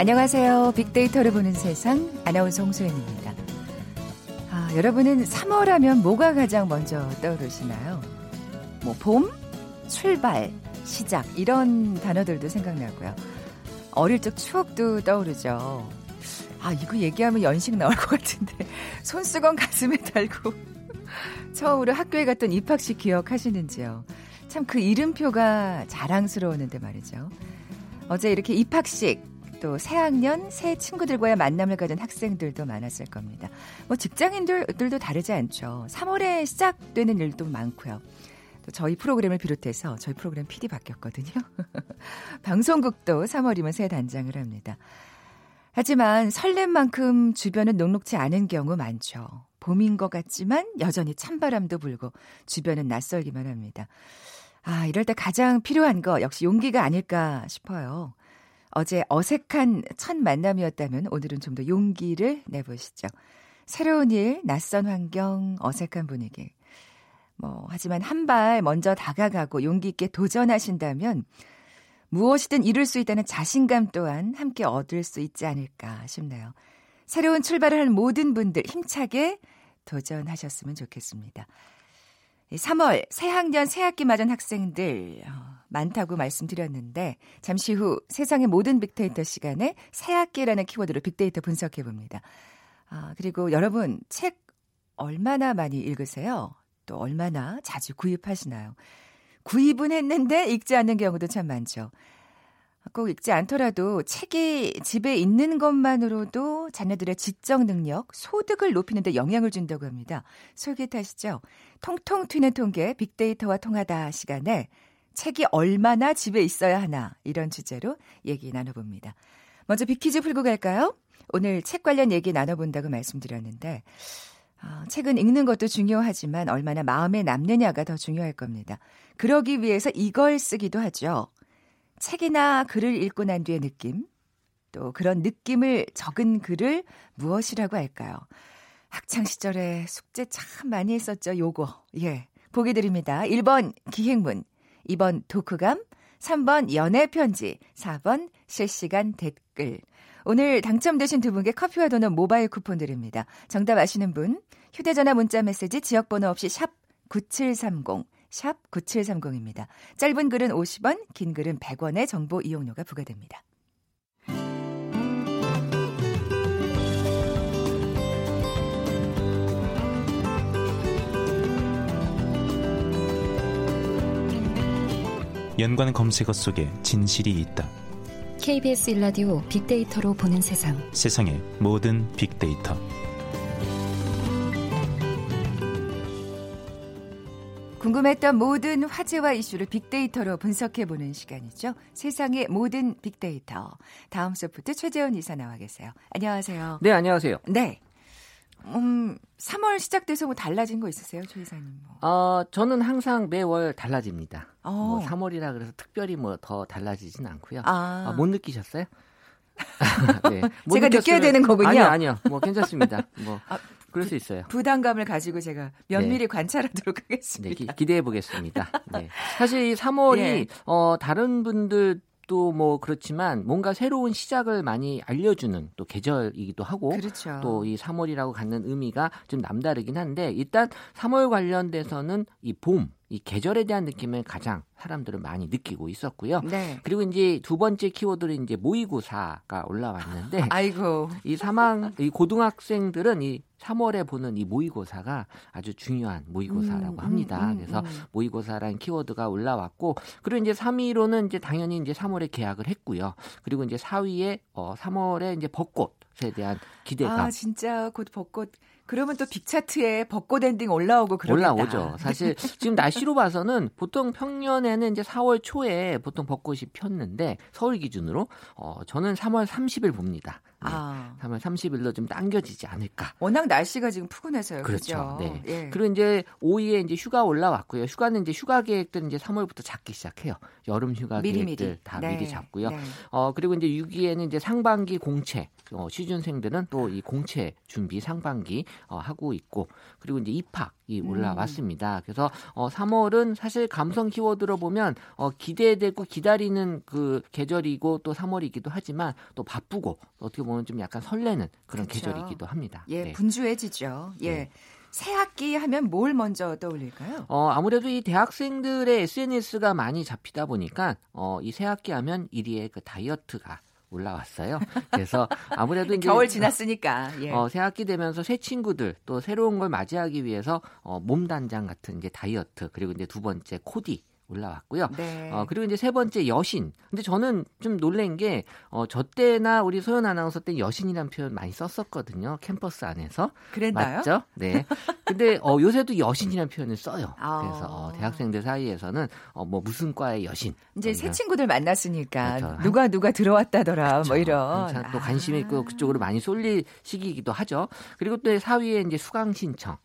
안녕하세요. 빅데이터를 보는 세상 아나운서 홍소연입니다. 여러분은 3월 하면 뭐가 가장 먼저 떠오르시나요? 뭐 봄, 출발, 시작 이런 단어들도 생각나고요. 어릴 적 추억도 떠오르죠. 이거 얘기하면 연식 나올 것 같은데 손수건 가슴에 달고 처음으로 학교에 갔던 입학식 기억하시는지요? 참 그 이름표가 자랑스러웠는데 말이죠. 어제 이렇게 입학식 또 새 학년, 새 친구들과의 만남을 가진 학생들도 많았을 겁니다. 뭐 직장인들도 다르지 않죠. 3월에 시작되는 일도 많고요. 또 저희 프로그램을 비롯해서 저희 프로그램 PD 바뀌었거든요. 방송국도 3월이면 새 단장을 합니다. 하지만 설렘 만큼 주변은 녹록지 않은 경우 많죠. 봄인 것 같지만 여전히 찬바람도 불고 주변은 낯설기만 합니다. 이럴 때 가장 필요한 거 역시 용기가 아닐까 싶어요. 어제 어색한 첫 만남이었다면 오늘은 좀 더 용기를 내보시죠. 새로운 일, 낯선 환경, 어색한 분위기. 하지만 한 발 먼저 다가가고 용기 있게 도전하신다면 무엇이든 이룰 수 있다는 자신감 또한 함께 얻을 수 있지 않을까 싶네요. 새로운 출발을 하는 모든 분들 힘차게 도전하셨으면 좋겠습니다. 3월 새 학년 새 학기 맞은 학생들 많다고 말씀드렸는데 잠시 후 세상의 모든 빅데이터 시간에 새 학기라는 키워드로 빅데이터 분석해 봅니다. 그리고 여러분 책 얼마나 많이 읽으세요? 또 얼마나 자주 구입하시나요? 구입은 했는데 읽지 않는 경우도 참 많죠. 꼭 읽지 않더라도 책이 집에 있는 것만으로도 자녀들의 지적 능력, 소득을 높이는 데 영향을 준다고 합니다. 솔깃하시죠? 통통 튀는 통계, 빅데이터와 통하다 시간에 책이 얼마나 집에 있어야 하나 이런 주제로 얘기 나눠봅니다. 먼저 빅퀴즈 풀고 갈까요? 오늘 책 관련 얘기 나눠본다고 말씀드렸는데 책은 읽는 것도 중요하지만 얼마나 마음에 남느냐가 더 중요할 겁니다. 그러기 위해서 이걸 쓰기도 하죠. 책이나 글을 읽고 난 뒤의 느낌, 또 그런 느낌을 적은 글을 무엇이라고 할까요? 학창시절에 숙제 참 많이 했었죠. 요거. 예, 보기 드립니다. 1번 기행문, 2번 독후감, 3번 연애편지, 4번 실시간 댓글. 오늘 당첨되신 두 분께 커피와 도넛 모바일 쿠폰 드립니다. 정답 아시는 분 휴대전화 문자메시지 지역번호 없이 샵 9730, 샵 9730입니다. 짧은 글은 50원, 긴 글은 100원의 정보 이용료가 부과됩니다. 연관 검색어 속에 진실이 있다. KBS 1라디오 빅데이터로 보는 세상. 세상의 모든 빅데이터. 궁금했던 모든 화제와 이슈를 빅데이터로 분석해보는 시간이죠. 세상의 모든 빅데이터. 다음 소프트 최재훈 이사 나와 계세요. 안녕하세요. 네, 안녕하세요. 네. 3월 시작돼서 뭐 달라진 거 있으세요, 최 이사님? 저는 항상 매월 달라집니다. 3월이라 그래서 특별히 뭐 더 달라지진 않고요. 못 느끼셨어요? 네, 못 제가 느꼈으면... 느껴야 되는 거군요. 아니요. 뭐 괜찮습니다. 뭐 그럴 수 있어요. 부담감을 가지고 제가 면밀히 관찰하도록 하겠습니다. 네, 기대해 보겠습니다. 네. 사실 3월이 다른 분들 또 뭐 그렇지만 뭔가 새로운 시작을 많이 알려주는 또 계절이기도 하고 그렇죠. 또 이 3월이라고 갖는 의미가 좀 남다르긴 한데 일단 3월 관련돼서는 이 봄, 이 계절에 대한 느낌을 가장 사람들은 많이 느끼고 있었고요. 네. 그리고 이제 두 번째 키워드는 이제 모의고사가 올라왔는데 아이고. 이 고등학생들은 이 3월에 보는 이 모의고사가 아주 중요한 모의고사라고 합니다. 그래서 모의고사라는 키워드가 올라왔고 그리고 이제 3위로는 이제 당연히 이제 3월에 개학을 했고요. 그리고 이제 4위에 3월에 이제 벚꽃에 대한 기대감. 진짜 곧 벚꽃. 그러면 또 빅차트에 벚꽃 엔딩 올라오고 그럽니다. 올라오죠. 사실 지금 날씨로 봐서는 보통 평년에는 이제 4월 초에 보통 벚꽃이 폈는데 서울 기준으로 저는 3월 30일 봅니다. 네. 3월 30일로 좀 당겨지지 않을까. 워낙 날씨가 지금 푸근해서요. 그렇죠. 네. 예. 그리고 이제 5위에 이제 휴가 올라왔고요. 휴가는 이제 휴가 계획들은 이제 3월부터 잡기 시작해요. 여름 휴가 계획들 다 미리 잡고요. 네. 그리고 이제 6위에는 이제 상반기 공채. 시준생들은 또 이 공채 준비 상반기 하고 있고 그리고 이제 입학 가격이 올라왔습니다. 그래서 3월은 사실 감성 키워드로 보면 기대되고 기다리는 그 계절이고 또 3월이기도 하지만 또 바쁘고 어떻게 보면 좀 약간 설레는 그런 그렇죠. 계절이기도 합니다. 예, 네. 분주해지죠. 예. 네. 새 학기 하면 뭘 먼저 떠올릴까요? 아무래도 이 대학생들의 SNS가 많이 잡히다 보니까 이 새 학기 하면 1위의 그 다이어트가 올라왔어요. 그래서 아무래도 이제 겨울 지났으니까 예. 새 학기 되면서 새 친구들 또 새로운 걸 맞이하기 위해서 몸 단장 같은 이제 다이어트 그리고 이제 두 번째 코디. 올라왔고요. 네. 그리고 이제 세 번째 여신. 근데 저는 좀 놀란 게 저 때나 우리 소연 아나운서 때 여신이라는 표현 많이 썼었거든요. 캠퍼스 안에서. 그랬나요? 맞죠? 네. 근데 요새도 여신이라는 표현을 써요. 그래서 대학생들 사이에서는 뭐 무슨 과의 여신. 이제 새 친구들 만났으니까 그렇죠. 누가 들어왔다더라. 그렇죠. 뭐 이런. 또 관심 있고 그쪽으로 많이 쏠릴 시기이기도 하죠. 그리고 또 4위에 이제 수강 신청.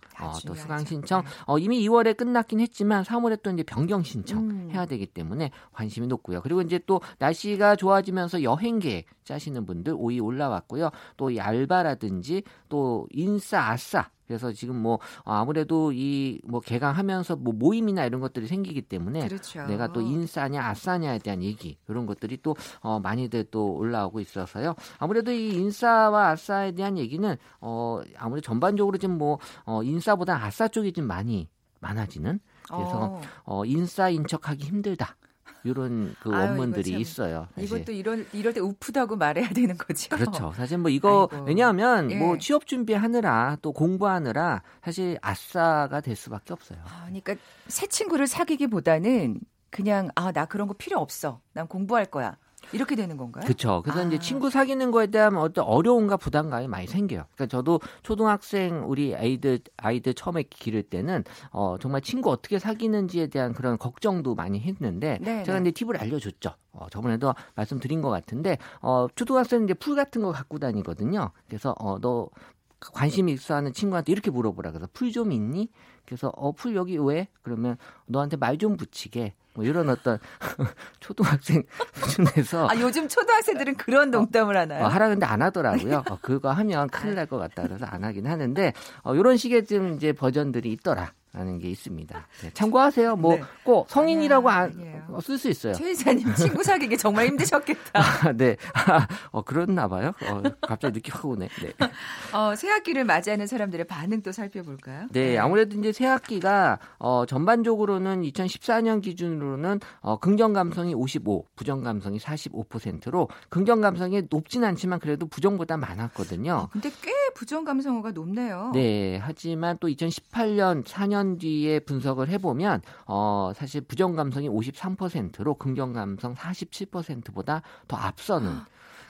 또 수강 신청. 이미 2월에 끝났긴 했지만 3월에 또 이제 변경 신청. 해야 되기 때문에 관심이 높고요. 그리고 이제 또 날씨가 좋아지면서 여행 계획 짜시는 분들 5위 올라왔고요. 또 이 알바라든지 또 인싸 아싸. 그래서 지금 뭐 아무래도 이 뭐 개강하면서 뭐 모임이나 이런 것들이 생기기 때문에 그렇죠. 내가 또 인싸냐 아싸냐에 대한 얘기 이런 것들이 또 많이들 또 올라오고 있어서요. 아무래도 이 인싸와 아싸에 대한 얘기는 아무래도 전반적으로 지금 뭐 인싸보다 아싸 쪽이 좀 많아지는. 그래서 인싸인 척하기 힘들다. 이런 그 원문들이 있어요. 사실. 이것도 이럴 때 우프다고 말해야 되는 거죠. 그렇죠. 사실 뭐 이거 왜냐하면 예. 뭐 취업 준비하느라 또 공부하느라 사실 아싸가 될 수밖에 없어요. 그러니까 새 친구를 사귀기보다는 그냥 나 그런 거 필요 없어. 난 공부할 거야. 이렇게 되는 건가요? 그렇죠. 그래서 이제 친구 사귀는 거에 대한 어떤 어려움과 부담감이 많이 생겨요. 그러니까 저도 초등학생 우리 아이들 처음에 기를 때는 정말 친구 어떻게 사귀는지에 대한 그런 걱정도 많이 했는데 네네. 제가 이제 팁을 알려줬죠. 저번에도 말씀드린 것 같은데 초등학생은 이제 풀 같은 거 갖고 다니거든요. 그래서 너 관심이 있어 하는 친구한테 이렇게 물어보라. 그래서 풀 좀 있니? 그래서 풀 여기 왜? 그러면 너한테 말 좀 붙이게. 뭐 이런 어떤 초등학생 수준에서 요즘 초등학생들은 그런 농담을 하나요? 하라 근데 안 하더라고요. 그거 하면 큰일 날 것 같다 그래서 안 하긴 하는데 이런 식의 좀 이제 버전들이 있더라. 라는 게 있습니다. 네, 참고하세요. 뭐 꼭 성인이라고 쓸 수 있어요. 최 이사님 친구 사귀기 정말 힘드셨겠다. 네. 그렇나 봐요. 갑자기 느낌 확 오네. 네. 새 학기를 맞이하는 사람들의 반응도 살펴볼까요? 네. 아무래도 이제 새 학기가 전반적으로는 2014년 기준으로는 긍정 감성이 55, 부정 감성이 45%로 긍정 감성이 높진 않지만 그래도 부정보다 많았거든요. 근데 꽤 부정 감성어가 높네요. 네. 하지만 또 2018년 4년 뒤에 분석을 해보면 사실 부정 감성이 53%로 긍정 감성 47%보다 더 앞서는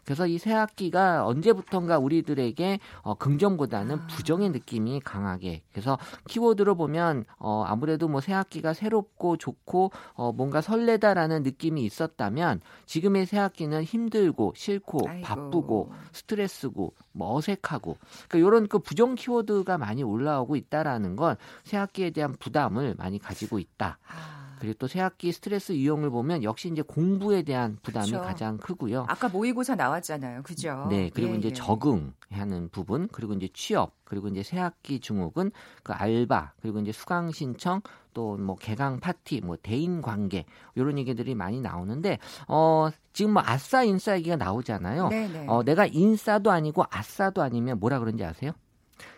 그래서 이 새 학기가 언제부턴가 우리들에게 긍정보다는 부정의 느낌이 강하게 그래서 키워드로 보면 아무래도 뭐 새 학기가 새롭고 좋고 뭔가 설레다라는 느낌이 있었다면 지금의 새 학기는 힘들고 싫고 바쁘고 스트레스고 뭐 어색하고 그러니까 이런 그 부정 키워드가 많이 올라오고 있다라는 건 새 학기에 대한 부담을 많이 가지고 있다. 그리고 또 새 학기 스트레스 유형을 보면 역시 이제 공부에 대한 부담이 그렇죠. 가장 크고요. 아까 모의고사 나왔잖아요. 그죠? 네. 그리고 이제 적응하는 부분, 그리고 이제 취업, 그리고 이제 새 학기 증후군, 그 알바, 그리고 이제 수강 신청, 또 뭐 개강 파티, 뭐 대인 관계 이런 얘기들이 많이 나오는데 지금 뭐 아싸 인싸 얘기가 나오잖아요. 네네. 내가 인싸도 아니고 아싸도 아니면 뭐라 그런지 아세요?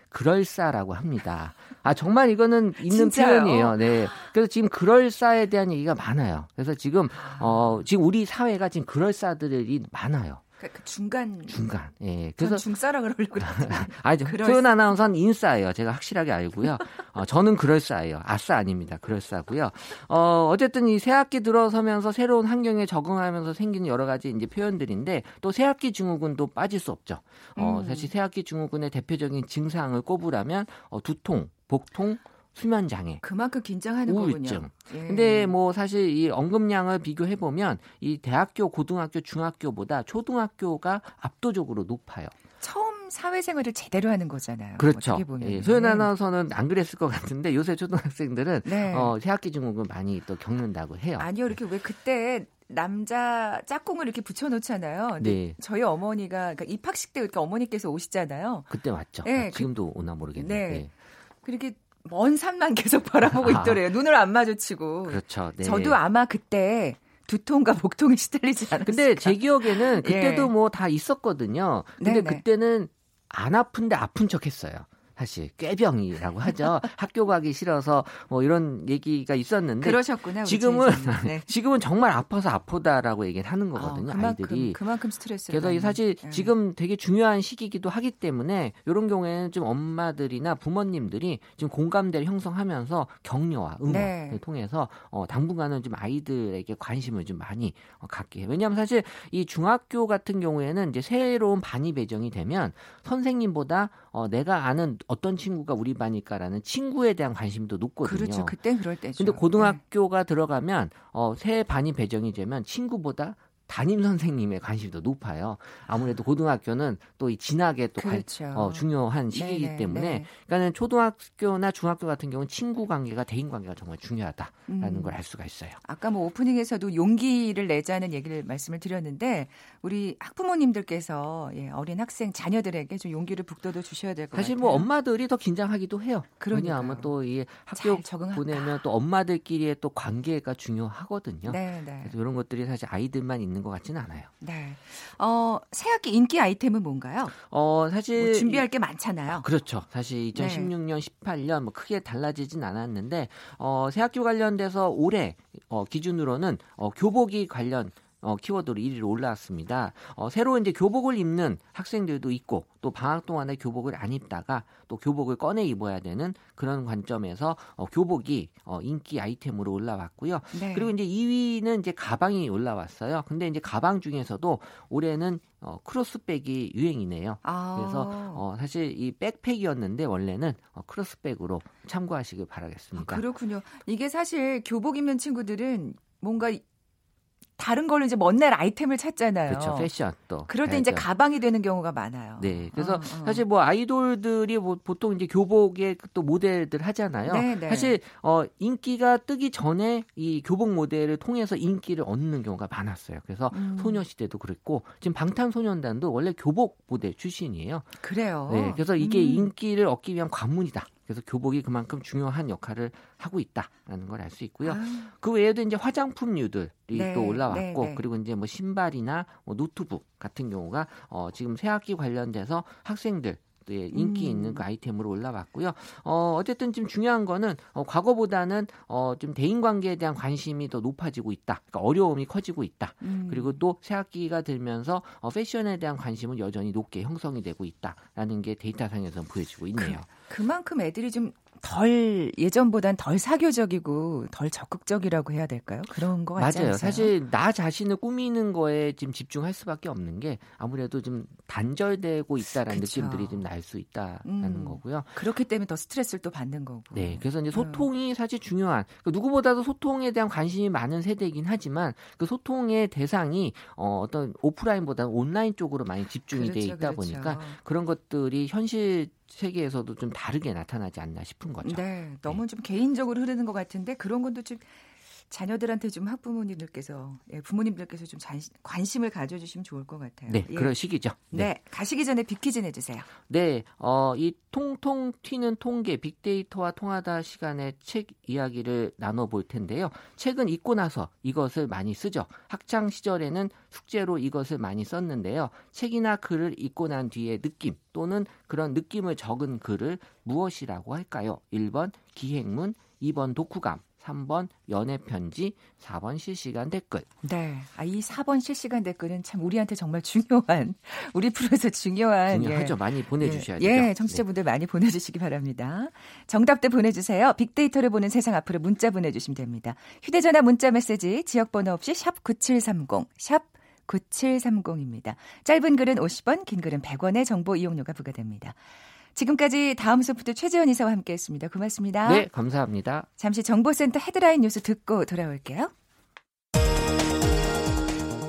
그럴싸라고 합니다. 정말 이거는 있는 표현이에요. 네. 그래서 지금 그럴싸에 대한 얘기가 많아요. 그래서 지금 지금 우리 사회가 지금 그럴싸들이 많아요. 그러니까 중간. 예. 그래서 중싸라 그러려고 그랬지. 아니죠. 소연 아나운서는 인싸예요. 제가 확실하게 알고요. 저는 그럴싸예요. 아싸 아닙니다. 그럴싸고요. 어쨌든 이 새 학기 들어서면서 새로운 환경에 적응하면서 생기는 여러 가지 이제 표현들인데 또 새 학기 증후군도 빠질 수 없죠. 사실 새 학기 증후군의 대표적인 증상을 꼽으라면 두통, 복통, 수면 장애. 그만큼 긴장하는 우울증. 거군요. 근데 뭐 사실 이 언급량을 비교해 보면 이 대학교, 고등학교, 중학교보다 초등학교가 압도적으로 높아요. 처음 사회생활을 제대로 하는 거잖아요. 그렇죠. 예, 소연 아나운서는 안 그랬을 것 같은데 요새 초등학생들은 새 학기 증후군 많이 또 겪는다고 해요. 아니요, 이렇게 왜 그때 남자 짝꿍을 이렇게 붙여놓잖아요. 근데 저희 어머니가 그러니까 입학식 때 이렇게 어머니께서 오시잖아요. 그때 왔죠. 네, 지금도 오나 모르겠네요. 네. 그렇게 먼 산만 계속 바라보고 있더래요. 눈을 안 마주치고. 그렇죠. 네. 저도 아마 그때 두통과 복통에 시달리지 않았을까. 근데 제 기억에는 그때도 예. 뭐 다 있었거든요. 근데 네네. 그때는 안 아픈데 아픈 척 했어요. 사실 꾀병이라고 하죠. 학교 가기 싫어서 뭐 이런 얘기가 있었는데 그러셨구나. 지금은 네. 지금은 정말 아파서 아프다라고 얘기를 하는 거거든요. 아이들이 그만큼 스트레스. 그래서 받는. 사실 지금 되게 중요한 시기이기도 하기 때문에 이런 경우에는 좀 엄마들이나 부모님들이 지금 공감대를 형성하면서 격려와 응원을 네. 통해서 당분간은 좀 아이들에게 관심을 좀 많이 갖게 해요. 왜냐하면 사실 이 중학교 같은 경우에는 이제 새로운 반이 배정이 되면 선생님보다 내가 아는 어떤 친구가 우리 반일까라는 친구에 대한 관심도 높거든요. 그렇죠. 그때 그럴 때죠. 근데 고등학교가 네. 들어가면 새 반이 배정이 되면 친구보다 담임 선생님의 관심도 높아요. 아무래도 고등학교는 또 이 진학에 또 그렇죠. 중요한 시기이기 네네, 때문에 네네. 그러니까는 초등학교나 중학교 같은 경우는 친구 관계가 대인 관계가 정말 중요하다라는 걸 알 수가 있어요. 아까 뭐 오프닝에서도 용기를 내자는 얘기를 말씀을 드렸는데 우리 학부모님들께서 예, 어린 학생 자녀들에게 좀 용기를 북돋워 주셔야 될 것 같아요. 사실 뭐 엄마들이 더 긴장하기도 해요. 그러니까요. 왜냐하면 또 이 학교 보내면 또 엄마들끼리의 또 관계가 중요하거든요. 네네. 그래서 이런 것들이 사실 아이들만 있는 것 같지는 않아요. 네. 새학기 인기 아이템은 뭔가요? 사실 뭐 준비할 게 많잖아요. 그렇죠. 사실 2016년, 네. 18년 뭐 크게 달라지진 않았는데 새학기 관련돼서 올해 기준으로는 교복이 관련 키워드로 1위로 올라왔습니다. 새로 이제 교복을 입는 학생들도 있고 또 방학 동안에 교복을 안 입다가 또 교복을 꺼내 입어야 되는 그런 관점에서 교복이 인기 아이템으로 올라왔고요. 네. 그리고 이제 2위는 이제 가방이 올라왔어요. 근데 이제 가방 중에서도 올해는 크로스백이 유행이네요. 아. 그래서 사실 이 백팩이었는데 원래는 크로스백으로 참고하시길 바라겠습니다. 아, 그렇군요. 이게 사실 교복 입는 친구들은 뭔가 다른 걸로 이제 먼날 아이템을 찾잖아요. 그렇죠. 패션 또. 그럴 때 이제 가방이 되는 경우가 많아요. 네. 그래서 사실 뭐 아이돌들이 뭐 보통 이제 교복에 또 모델들 하잖아요. 네네. 사실 인기가 뜨기 전에 이 교복 모델을 통해서 인기를 얻는 경우가 많았어요. 그래서 소녀시대도 그랬고 지금 방탄소년단도 원래 교복 모델 출신이에요. 그래요. 네. 그래서 이게 인기를 얻기 위한 관문이다. 그래서 교복이 그만큼 중요한 역할을 하고 있다라는 걸 알 수 있고요. 그 외에도 이제 화장품류들이 네, 또 올라왔고 네, 네. 그리고 이제 뭐 신발이나 뭐 노트북 같은 경우가 지금 새학기 관련돼서 학생들 인기 있는 그 아이템으로 올라왔고요. 어쨌든 지금 중요한 거는 과거보다는 좀 대인관계에 대한 관심이 더 높아지고 있다. 그러니까 어려움이 커지고 있다. 그리고 또 새학기가 들면서 패션에 대한 관심은 여전히 높게 형성이 되고 있다라는 게 데이터상에서는 보여지고 있네요. 그만큼 애들이 좀 덜 예전보단 덜 사교적이고 덜 적극적이라고 해야 될까요? 그런 거 같지 않아요? 맞아요. 사실 나 자신을 꾸미는 거에 지금 집중할 수밖에 없는 게 아무래도 좀 단절되고 있다라는 그쵸. 느낌들이 좀 날 수 있다라는 거고요. 그렇기 때문에 더 스트레스를 또 받는 거고. 네, 그래서 이제 소통이 사실 중요한. 그러니까 누구보다도 소통에 대한 관심이 많은 세대이긴 하지만 그 소통의 대상이 어떤 오프라인보다는 온라인 쪽으로 많이 집중이 그렇죠, 돼 있다 그렇죠. 보니까 그런 것들이 현실 세계에서도 좀 다르게 나타나지 않나 싶은 거죠. 네, 너무 네. 좀 개인적으로 흐르는 것 같은데 그런 것도 좀 자녀들한테 좀 학부모님들께서 예, 부모님들께서 좀 관심을 가져주시면 좋을 것 같아요. 네, 예. 그런 시기죠. 네. 네, 가시기 전에 빅퀴즈 내주세요. 네, 이 통통 튀는 통계 빅데이터와 통하다 시간에 책 이야기를 나눠볼 텐데요. 책은 읽고 나서 이것을 많이 쓰죠. 학창 시절에는 숙제로 이것을 많이 썼는데요. 책이나 글을 읽고 난 뒤에 느낌 또는 그런 느낌을 적은 글을 무엇이라고 할까요? 1번 기행문, 2번 독후감. 3번 연애편지, 4번 실시간 댓글. 네, 이 4번 실시간 댓글은 참 우리한테 정말 중요한, 우리 프로에서 중요한. 중요하죠. 예. 많이 보내주셔야 돼요. 예, 청취자분들 네. 많이 보내주시기 바랍니다. 정답도 보내주세요. 빅데이터를 보는 세상 앞으로 문자 보내주시면 됩니다. 휴대전화 문자 메시지 지역번호 없이 샵 9730, 샵 9730입니다. 짧은 글은 50원, 긴 글은 100원의 정보 이용료가 부과됩니다. 지금까지 다음 소프트 최재훈 이사와 함께했습니다. 고맙습니다. 네, 감사합니다. 잠시 정보센터 헤드라인 뉴스 듣고 돌아올게요.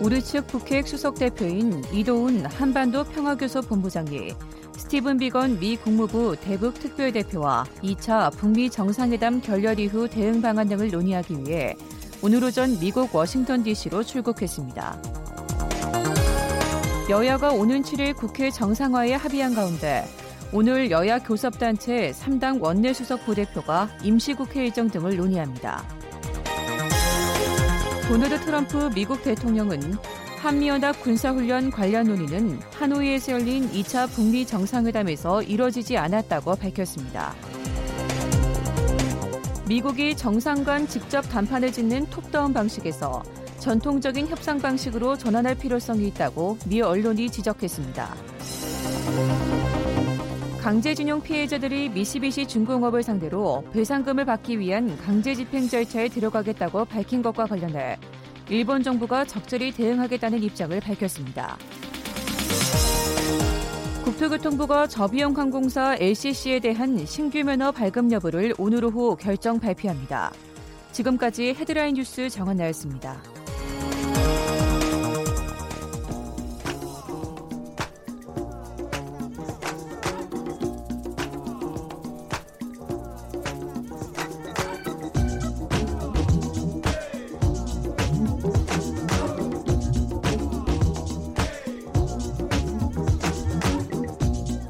우리 측 북핵 수석대표인 이도훈 한반도 평화교섭 본부장이 스티븐 비건 미 국무부 대북 특별대표와 2차 북미 정상회담 결렬 이후 대응 방안 등을 논의하기 위해 오늘 오전 미국 워싱턴 DC로 출국했습니다. 여야가 오는 7일 국회 정상화에 합의한 가운데 오늘 여야 교섭단체 3당 원내수석 부대표가 임시국회 일정 등을 논의합니다. 도널드 트럼프 미국 대통령은 한미연합 군사훈련 관련 논의는 하노이에서 열린 2차 북미 정상회담에서 이뤄지지 않았다고 밝혔습니다. 미국이 정상 간 직접 담판을 짓는 톱다운 방식에서 전통적인 협상 방식으로 전환할 필요성이 있다고 미 언론이 지적했습니다. 강제징용 피해자들이 미쓰비시 중공업을 상대로 배상금을 받기 위한 강제집행 절차에 들어가겠다고 밝힌 것과 관련해 일본 정부가 적절히 대응하겠다는 입장을 밝혔습니다. 국토교통부가 저비용 항공사 LCC에 대한 신규 면허 발급 여부를 오늘 오후 결정 발표합니다. 지금까지 헤드라인 뉴스 정한나였습니다.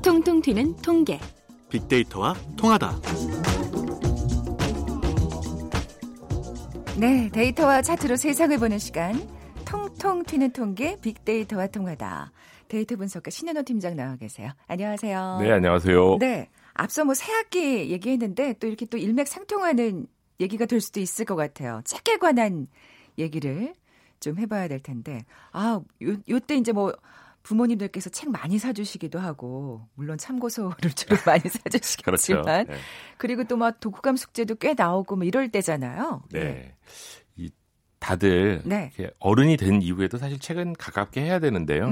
통통 튀는 통계. 빅데이터와 통하다. 네, 데이터와 차트로 세상을 보는 시간. 통통 튀는 통계 빅데이터와 통하다. 데이터 분석가 신현호 팀장 나와 계세요. 안녕하세요. 네, 안녕하세요. 네, 앞서 새 학기 얘기했는데 또 이렇게 또 일맥상통하는 얘기가 될 수도 있을 것 같아요. 책에 관한 얘기를 좀 해봐야 될 텐데, 요때 이제 부모님들께서 책 많이 사주시기도 하고, 물론 참고서를 주로 많이 사주시겠지만, 그렇죠. 네. 그리고 또 독후감 숙제도 꽤 나오고 이럴 때잖아요. 네. 네. 다들 네. 어른이 된 이후에도 사실 책은 가깝게 해야 되는데요.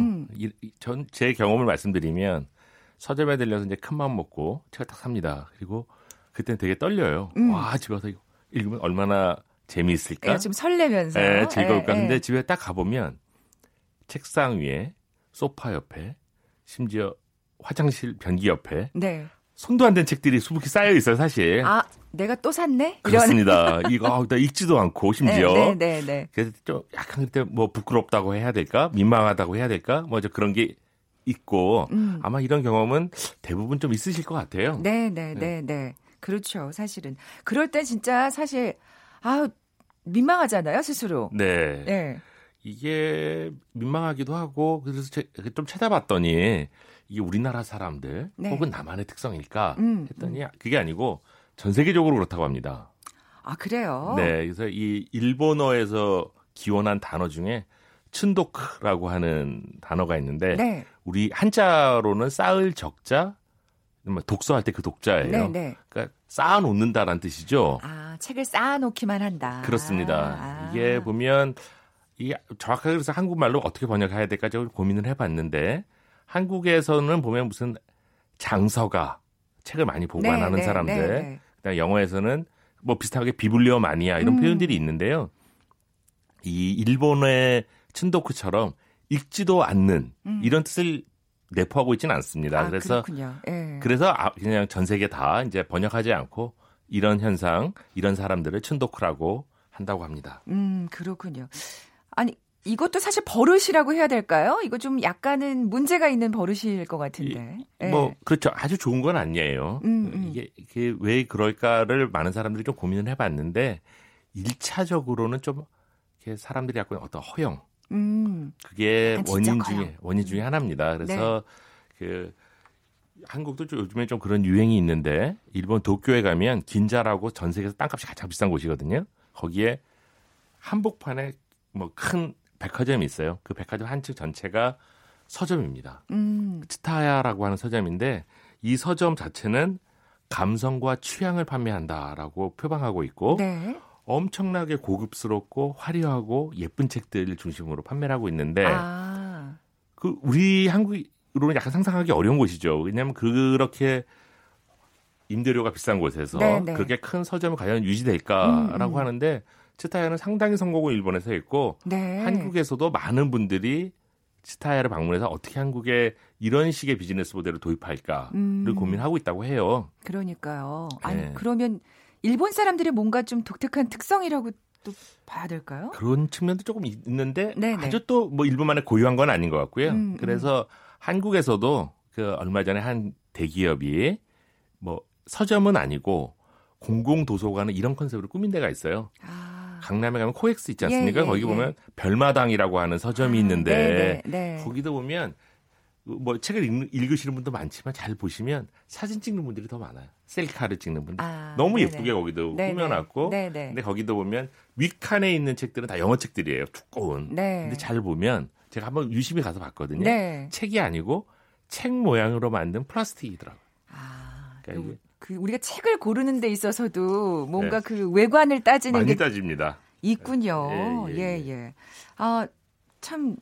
제 경험을 말씀드리면 서점에 들려서 이제 큰맘 먹고 책을 딱 삽니다. 그리고 그때는 되게 떨려요. 와, 집에 와서 읽으면 얼마나 재미있을까? 좀 설레면서. 네, 즐거울까? 근데 집에 딱 가보면 책상 위에 소파 옆에, 심지어 화장실 변기 옆에 네. 손도 안 된 책들이 수북히 쌓여 있어요, 사실. 내가 또 샀네? 그렇습니다. 이거 나 읽지도 않고 심지어. 네. 그래서 좀 약간 그때 부끄럽다고 해야 될까, 민망하다고 해야 될까, 그런 게 있고 아마 이런 경험은 대부분 좀 있으실 것 같아요. 네. 그렇죠, 사실은. 그럴 때 진짜 사실 민망하잖아요, 스스로. 네. 이게 민망하기도 하고, 그래서 좀 찾아봤더니 이게 우리나라 사람들 혹은 나만의 특성일까 했더니 그게 아니고 전 세계적으로 그렇다고 합니다. 아, 그래요? 네, 그래서 이 일본어에서 기원한 단어 중에 춘도크라고 하는 단어가 있는데 우리 한자로는 쌓을 적자, 독서할 때 그 독자예요. 그러니까 쌓아놓는다라는 뜻이죠. 아, 책을 쌓아놓기만 한다. 그렇습니다. 이게 보면 정확하게 그래서 한국말로 어떻게 번역해야 될까지 고민을 해봤는데, 한국에서는 보면 무슨 장서가 책을 많이 보관하는 사람들, 그다음에 영어에서는 비슷하게 비블리오 마니아 이런 표현들이 있는데요. 이 일본의 춘도크처럼 읽지도 않는 이런 뜻을 내포하고 있지는 않습니다. 그래서 그냥 전 세계 다 이제 번역하지 않고 이런 현상, 이런 사람들을 춘도크라고 한다고 합니다. 그렇군요. 아니, 이것도 사실 버릇이라고 해야 될까요? 이거 좀 약간은 문제가 있는 버릇일 것 같은데. 그렇죠. 아주 좋은 건 아니에요. 이게 왜 그럴까를 많은 사람들이 좀 고민을 해봤는데, 1차적으로는 좀 이렇게 사람들이 갖고 있는 어떤 허영. 그게 원인 중에 하나입니다. 그래서 한국도 요즘에 좀 그런 유행이 있는데, 일본 도쿄에 가면 긴자라고 전 세계에서 땅값이 가장 비싼 곳이거든요. 거기에 한복판에 큰 백화점이 있어요. 그 백화점 한 층 전체가 서점입니다. 치타야라고 하는 서점인데, 이 서점 자체는 감성과 취향을 판매한다라고 표방하고 있고 엄청나게 고급스럽고 화려하고 예쁜 책들을 중심으로 판매를 하고 있는데 그 우리 한국으로는 약간 상상하기 어려운 곳이죠. 왜냐하면 그렇게 임대료가 비싼 곳에서 그렇게 큰 서점이 과연 유지될까라고 하는데, 치타야는 상당히 성공을 일본에서 했고 한국에서도 많은 분들이 치타야를 방문해서 어떻게 한국에 이런 식의 비즈니스 모델을 도입할까를 고민하고 있다고 해요. 그러니까요. 그러면 일본 사람들이 뭔가 좀 독특한 특성이라고 또 봐야 될까요? 그런 측면도 조금 있는데 아주 또 일본만의 고유한 건 아닌 것 같고요. 그래서 한국에서도 얼마 전에 한 대기업이 뭐 서점은 아니고 공공도서관은 이런 컨셉으로 꾸민 데가 있어요. 아. 강남에 가면 코엑스 있지 않습니까? 예, 예, 거기 예. 보면 별마당이라고 하는 서점이 있는데 거기도 보면 뭐 책을 읽으시는 분도 많지만 잘 보시면 사진 찍는 분들이 더 많아요. 셀카를 찍는 분들. 아, 너무 네네. 예쁘게 거기도 네네. 꾸며놨고 네네. 근데 거기도 보면 윗칸에 있는 책들은 다 영어 책들이에요. 두꺼운. 네. 근데 잘 보면 제가 한번 유심히 가서 봤거든요. 네. 책이 아니고 책 모양으로 만든 플라스틱이더라고요. 아, 그러니까 그 우리가 책을 고르는 데 있어서도 뭔가 네. 그 외관을 따지는 많이 게 따집니다. 있군요. 예예. 예, 예. 예. 아, 참...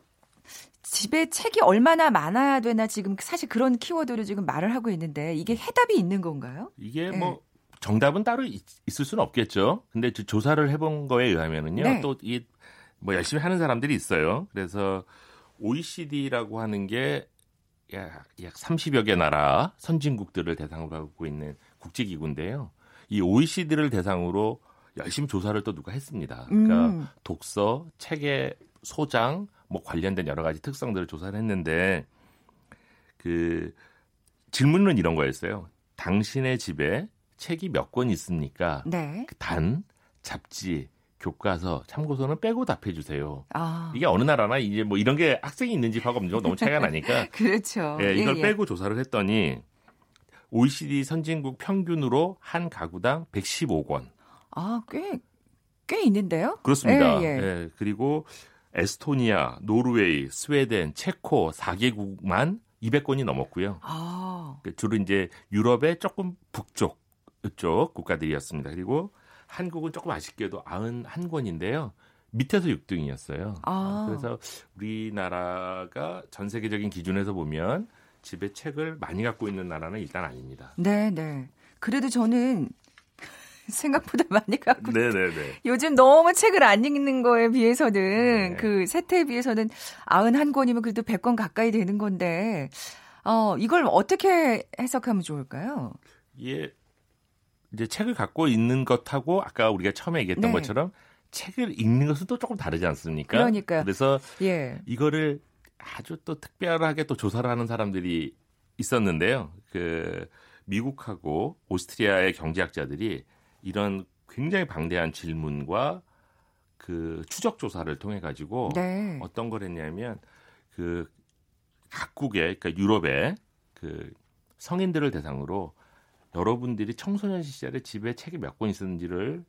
집에 책이 얼마나 많아야 되나 지금 사실 그런 키워드로 지금 말을 하고 있는데 이게 해답이 있는 건가요? 이게 네. 뭐 정답은 따로 있을 수는 없겠죠. 근데 조사를 해본 거에 의하면은요. 네. 또 이 뭐 열심히 하는 사람들이 있어요. 그래서 OECD라고 하는 게 약 30여 개 나라 선진국들을 대상으로 하고 있는 국제기구인데요. 이 OECD를 대상으로 열심히 조사를 또 누가 했습니다. 그러니까 독서, 책의 소장 뭐 관련된 여러 가지 특성들을 조사를 했는데 그 질문은 이런 거였어요. 당신의 집에 책이 몇 권 있습니까? 네. 단, 잡지, 교과서, 참고서는 빼고 답해 주세요. 아. 이게 어느 나라나 이제 뭐 이런 게 학생이 있는 집하고 없는 집하고 너무 차이가 나니까. 그렇죠. 예, 이걸 예. 빼고 조사를 했더니 OECD 선진국 평균으로 한 가구당 115권. 아, 꽤 있는데요? 그렇습니다. 예, 예. 예, 그리고 에스토니아, 노르웨이, 스웨덴, 체코 4개국만 200권이 넘었고요. 아. 주로 이제 유럽의 조금 북쪽 이쪽 국가들이었습니다. 그리고 한국은 조금 아쉽게도 91권인데요. 밑에서 6등이었어요. 아. 그래서 우리나라가 전 세계적인 기준에서 보면 집에 책을 많이 갖고 있는 나라는 일단 아닙니다. 네, 네. 그래도 저는 생각보다 많이 갖고 네네네. 요즘 너무 책을 안 읽는 거에 비해서는 네. 그 세태에 비해서는 91권이면 그래도 100권 가까이 되는 건데 이걸 어떻게 해석하면 좋을까요? 예, 이제 책을 갖고 있는 것하고 아까 우리가 처음에 얘기했던 네. 것처럼 책을 읽는 것은 또 조금 다르지 않습니까? 그러니까요. 그래서 예. 이거를 아주 또 특별하게 또 조사를 하는 사람들이 있었는데요. 그 미국하고 오스트리아의 경제학자들이 이런 굉장히 방대한 질문과 그 추적 조사를 통해 가지고 네. 어떤 걸 했냐면 그 각국의 그러니까 유럽의 그 성인들을 대상으로 여러분들이 청소년 시절에 집에 책이 몇 권 있었는지를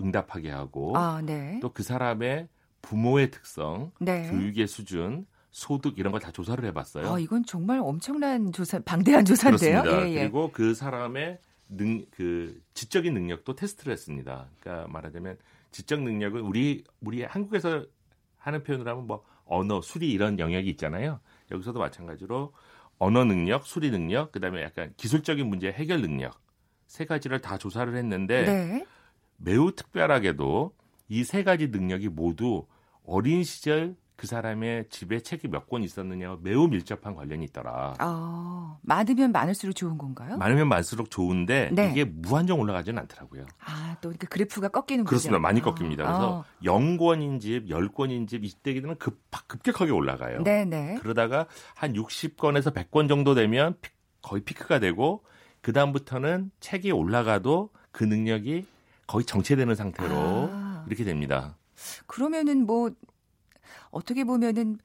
응답하게 하고 아, 네. 또 그 사람의 부모의 특성, 네. 교육의 수준, 소득 이런 걸 다 조사를 해봤어요. 아, 이건 정말 엄청난 조사, 방대한 조사인데요. 그렇습니다. 예, 예. 그리고 그 사람의 그 지적인 능력도 테스트를 했습니다. 그러니까 말하자면 지적 능력은 우리 한국에서 하는 표현으로 하면 뭐 언어, 수리 이런 영역이 있잖아요. 여기서도 마찬가지로 언어 능력, 수리 능력, 그다음에 약간 기술적인 문제 해결 능력 세 가지를 다 조사를 했는데 네. 매우 특별하게도 이 세 가지 능력이 모두 어린 시절 그 사람의 집에 책이 몇 권 있었느냐와 매우 밀접한 관련이 있더라. 많으면 많을수록 좋은 건가요? 많으면 많을수록 좋은데 네. 이게 무한정 올라가지는 않더라고요. 아, 또 그 그래프가 꺾이는 거죠? 그렇습니다. 많이 꺾입니다. 그래서 0권인 집, 10권인 집 이때 되면 급격하게 올라가요. 네네. 그러다가 한 60권에서 100권 정도 되면 거의 피크가 되고 그다음부터는 책이 올라가도 그 능력이 거의 정체되는 상태로 이렇게 됩니다. 그러면은 뭐 어떻게 보면은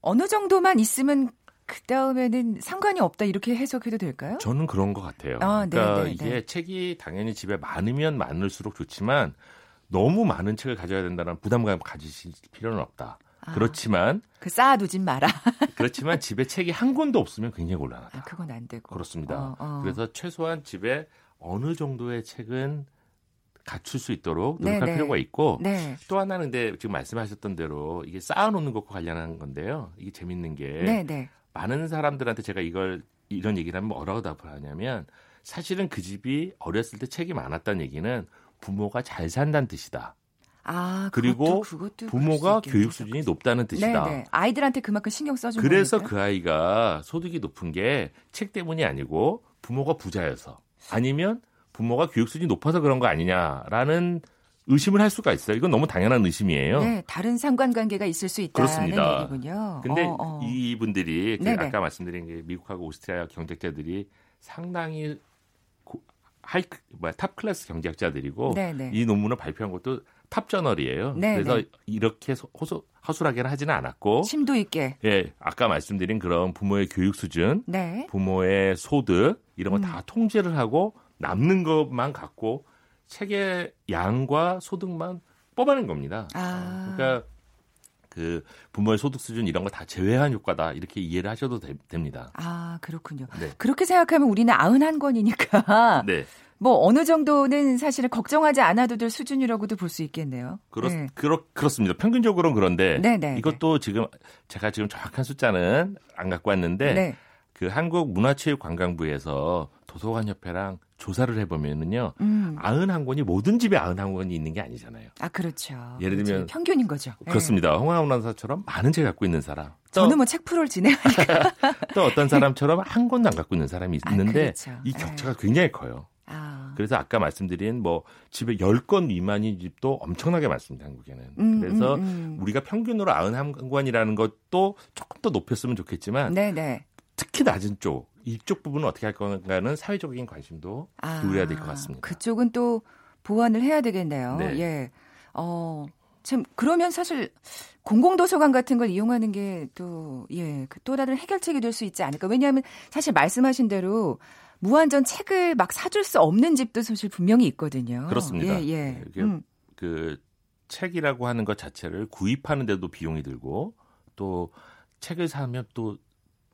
어느 정도만 있으면 그 다음에는 상관이 없다 이렇게 해석해도 될까요? 저는 그런 것 같아요. 그러니까 네네네. 이게 책이 당연히 집에 많으면 많을수록 좋지만 너무 많은 책을 가져야 된다는 부담감을 가지실 필요는 없다. 그렇지만 그 쌓아두진 마라. 그렇지만 집에 책이 한 권도 없으면 굉장히 곤란하다. 그건 안 되고. 그렇습니다. 그래서 최소한 집에 어느 정도의 책은 갖출 수 있도록 노력할 네네. 필요가 있고 네. 또 하나는 근데 지금 말씀하셨던 대로 이게 쌓아놓는 것과 관련한 건데요. 이게 재밌는 게 네네. 많은 사람들한테 제가 이런 얘기를 하면 뭐라고 답을 하냐면 사실은 그 집이 어렸을 때 책이 많았다는 얘기는 부모가 잘 산다는 뜻이다. 아, 그리고 그것도 부모가 교육 수준이 높다는 뜻이다. 네네. 아이들한테 그만큼 신경 써준 거니까. 그래서 그 아이가 소득이 높은 게 책 때문이 아니고 부모가 부자여서 아니면 부모가 교육 수준이 높아서 그런 거 아니냐라는 의심을 할 수가 있어요. 이건 너무 당연한 의심이에요. 네, 다른 상관관계가 있을 수 있다는 얘기군요. 그런데 이분들이 아까 말씀드린 게 미국하고 오스트리아 경제학자들이 상당히 탑 클래스 경제학자들이고 네네. 이 논문을 발표한 것도 탑 저널이에요. 네네. 그래서 이렇게 허술하게는 하지는 않았고 심도 있게. 예, 아까 말씀드린 그런 부모의 교육 수준, 네. 부모의 소득 이런 거 다 통제를 하고 남는 것만 갖고 책의 양과 소득만 뽑아낸 겁니다. 아. 그러니까 그 부모의 소득 수준 이런 거 다 제외한 효과다. 이렇게 이해를 하셔도 됩니다. 아, 그렇군요. 네. 그렇게 생각하면 우리는 91권이니까 네. 뭐 어느 정도는 사실은 걱정하지 않아도 될 수준이라고도 볼 수 있겠네요. 네. 그렇습니다. 평균적으로는 그런데 네네. 이것도 지금 제가 지금 정확한 숫자는 안 갖고 왔는데 네. 그 한국문화체육관광부에서 도서관협회랑 조사를 해보면은요, 91권이 모든 집에 91권이 있는 게 아니잖아요. 아, 그렇죠. 예를 들면. 평균인 거죠. 그렇습니다. 네. 홍하운 원사처럼 많은 책을 갖고 있는 사람. 또, 저는 뭐 책프로를 진행하니까. 또 어떤 사람처럼 한 권도 안 갖고 있는 사람이 있는데, 아, 그렇죠. 이 격차가 굉장히 커요. 아. 그래서 아까 말씀드린 뭐 집에 10권 미만인 집도 엄청나게 많습니다, 한국에는. 그래서 우리가 평균으로 91권이라는 것도 조금 더 높였으면 좋겠지만, 네네. 특히 낮은 쪽, 이쪽 부분은 어떻게 할 건가는 사회적인 관심도 기울여야 될 것 같습니다. 그쪽은 또 보완을 해야 되겠네요. 네. 예. 참 그러면 사실 공공도서관 같은 걸 이용하는 게 또 예, 또 다른 해결책이 될 수 있지 않을까. 왜냐하면 사실 말씀하신 대로 무한정 책을 막 사줄 수 없는 집도 사실 분명히 있거든요. 그렇습니다. 예, 예. 그 책이라고 하는 것 자체를 구입하는 데도 비용이 들고 또 책을 사면 또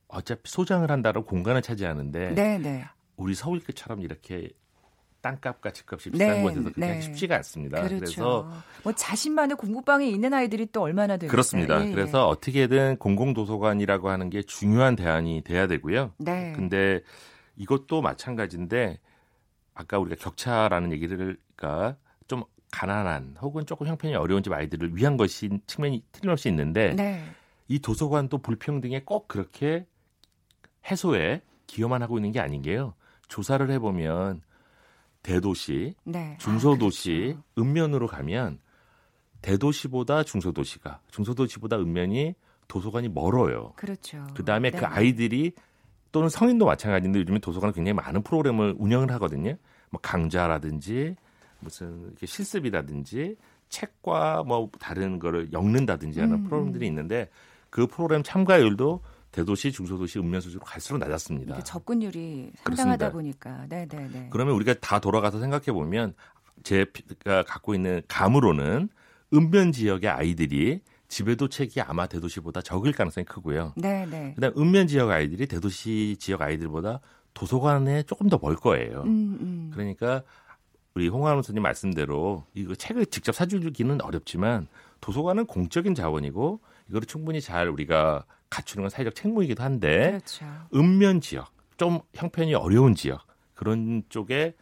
어차피 소장을 한다고 공간을 차지하는데 네네. 우리 서울처럼 이렇게 땅값과 집값이 비싼 네, 곳에서 그렇게 네. 쉽지가 않습니다. 그렇죠. 그래서 뭐 자신만의 공부방에 있는 아이들이 또 얼마나 되겠어요. 그렇습니다. 예, 예. 그래서 어떻게든 공공도서관이라고 하는 게 중요한 대안이 돼야 되고요. 네. 근데 이것도 마찬가지인데 아까 우리가 격차라는 얘기를 그러니까 좀 가난한 혹은 조금 형편이 어려운 집 아이들을 위한 것이 측면이 틀림없이 있는데 네. 이 도서관도 불평등에 꼭 그렇게 해소에 기여만 하고 있는 게 아닌 게요. 조사를 해보면 대도시, 네. 중소도시, 아, 읍면으로 가면 중소도시보다 읍면이 도서관이 멀어요. 그렇죠. 그다음에 네. 그 아이들이 또는 성인도 마찬가지인데 요즘에 도서관은 굉장히 많은 프로그램을 운영을 하거든요. 뭐 강좌라든지 무슨 이렇게 실습이라든지 책과 뭐 다른 거를 엮는다든지 하는 프로그램들이 있는데 그 프로그램 참가율도 대도시, 중소도시, 읍면 수준으로 갈수록 낮았습니다. 접근율이 상당하다 보니까. 네네네. 그러면 우리가 다 돌아가서 생각해 보면 제가 갖고 있는 감으로는 읍면 지역의 아이들이 집에도 책이 아마 대도시보다 적을 가능성이 크고요. 네네. 그다음 읍면 지역 아이들이 대도시 지역 아이들보다 도서관에 조금 더 멀 거예요. 그러니까 우리 홍하운 선생님 말씀대로 이거 책을 직접 사주기는 어렵지만 도서관은 공적인 자원이고 이거를 충분히 잘 우리가 갖추는 건 사회적 책무이기도 한데 그렇죠. 읍면 지역, 좀 형편이 어려운 지역 그런 쪽에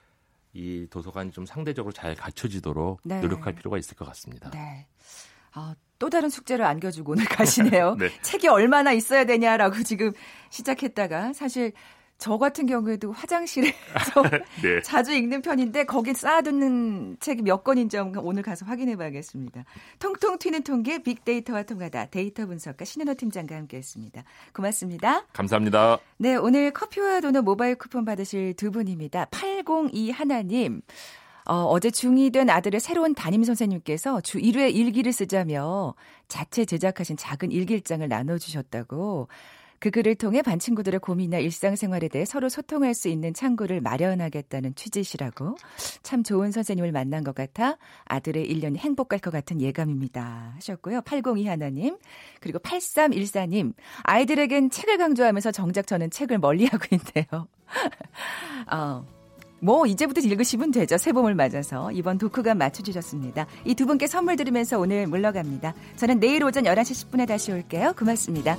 이 도서관이 좀 상대적으로 잘 갖춰지도록 네. 노력할 필요가 있을 것 같습니다. 네. 또 다른 숙제를 안겨주고 오늘 가시네요. 네. 책이 얼마나 있어야 되냐라고 지금 시작했다가 사실 저 같은 경우에도 화장실에서 네. 자주 읽는 편인데 거기 쌓아두는 책이 몇 권인지 오늘 가서 확인해봐야겠습니다. 통통 튀는 통계 빅데이터와 통하다 데이터 분석가 신현호 팀장과 함께했습니다. 고맙습니다. 감사합니다. 네, 오늘 커피와 도넛 모바일 쿠폰 받으실 두 분입니다. 802 하나님. 어제 중2 된 아들의 새로운 담임 선생님께서 주 1회 일기를 쓰자며 자체 제작하신 작은 일기장을 나눠주셨다고 그 글을 통해 반 친구들의 고민이나 일상생활에 대해 서로 소통할 수 있는 창구를 마련하겠다는 취지시라고 참 좋은 선생님을 만난 것 같아 아들의 1년이 행복할 것 같은 예감입니다 하셨고요. 802 하나님 그리고 8314님 아이들에겐 책을 강조하면서 정작 저는 책을 멀리하고 있네요. 뭐 이제부터 읽으시면 되죠. 새봄을 맞아서 이번 독후감 맞춰주셨습니다. 이 두 분께 선물 드리면서 오늘 물러갑니다. 저는 내일 오전 11시 10분에 다시 올게요. 고맙습니다.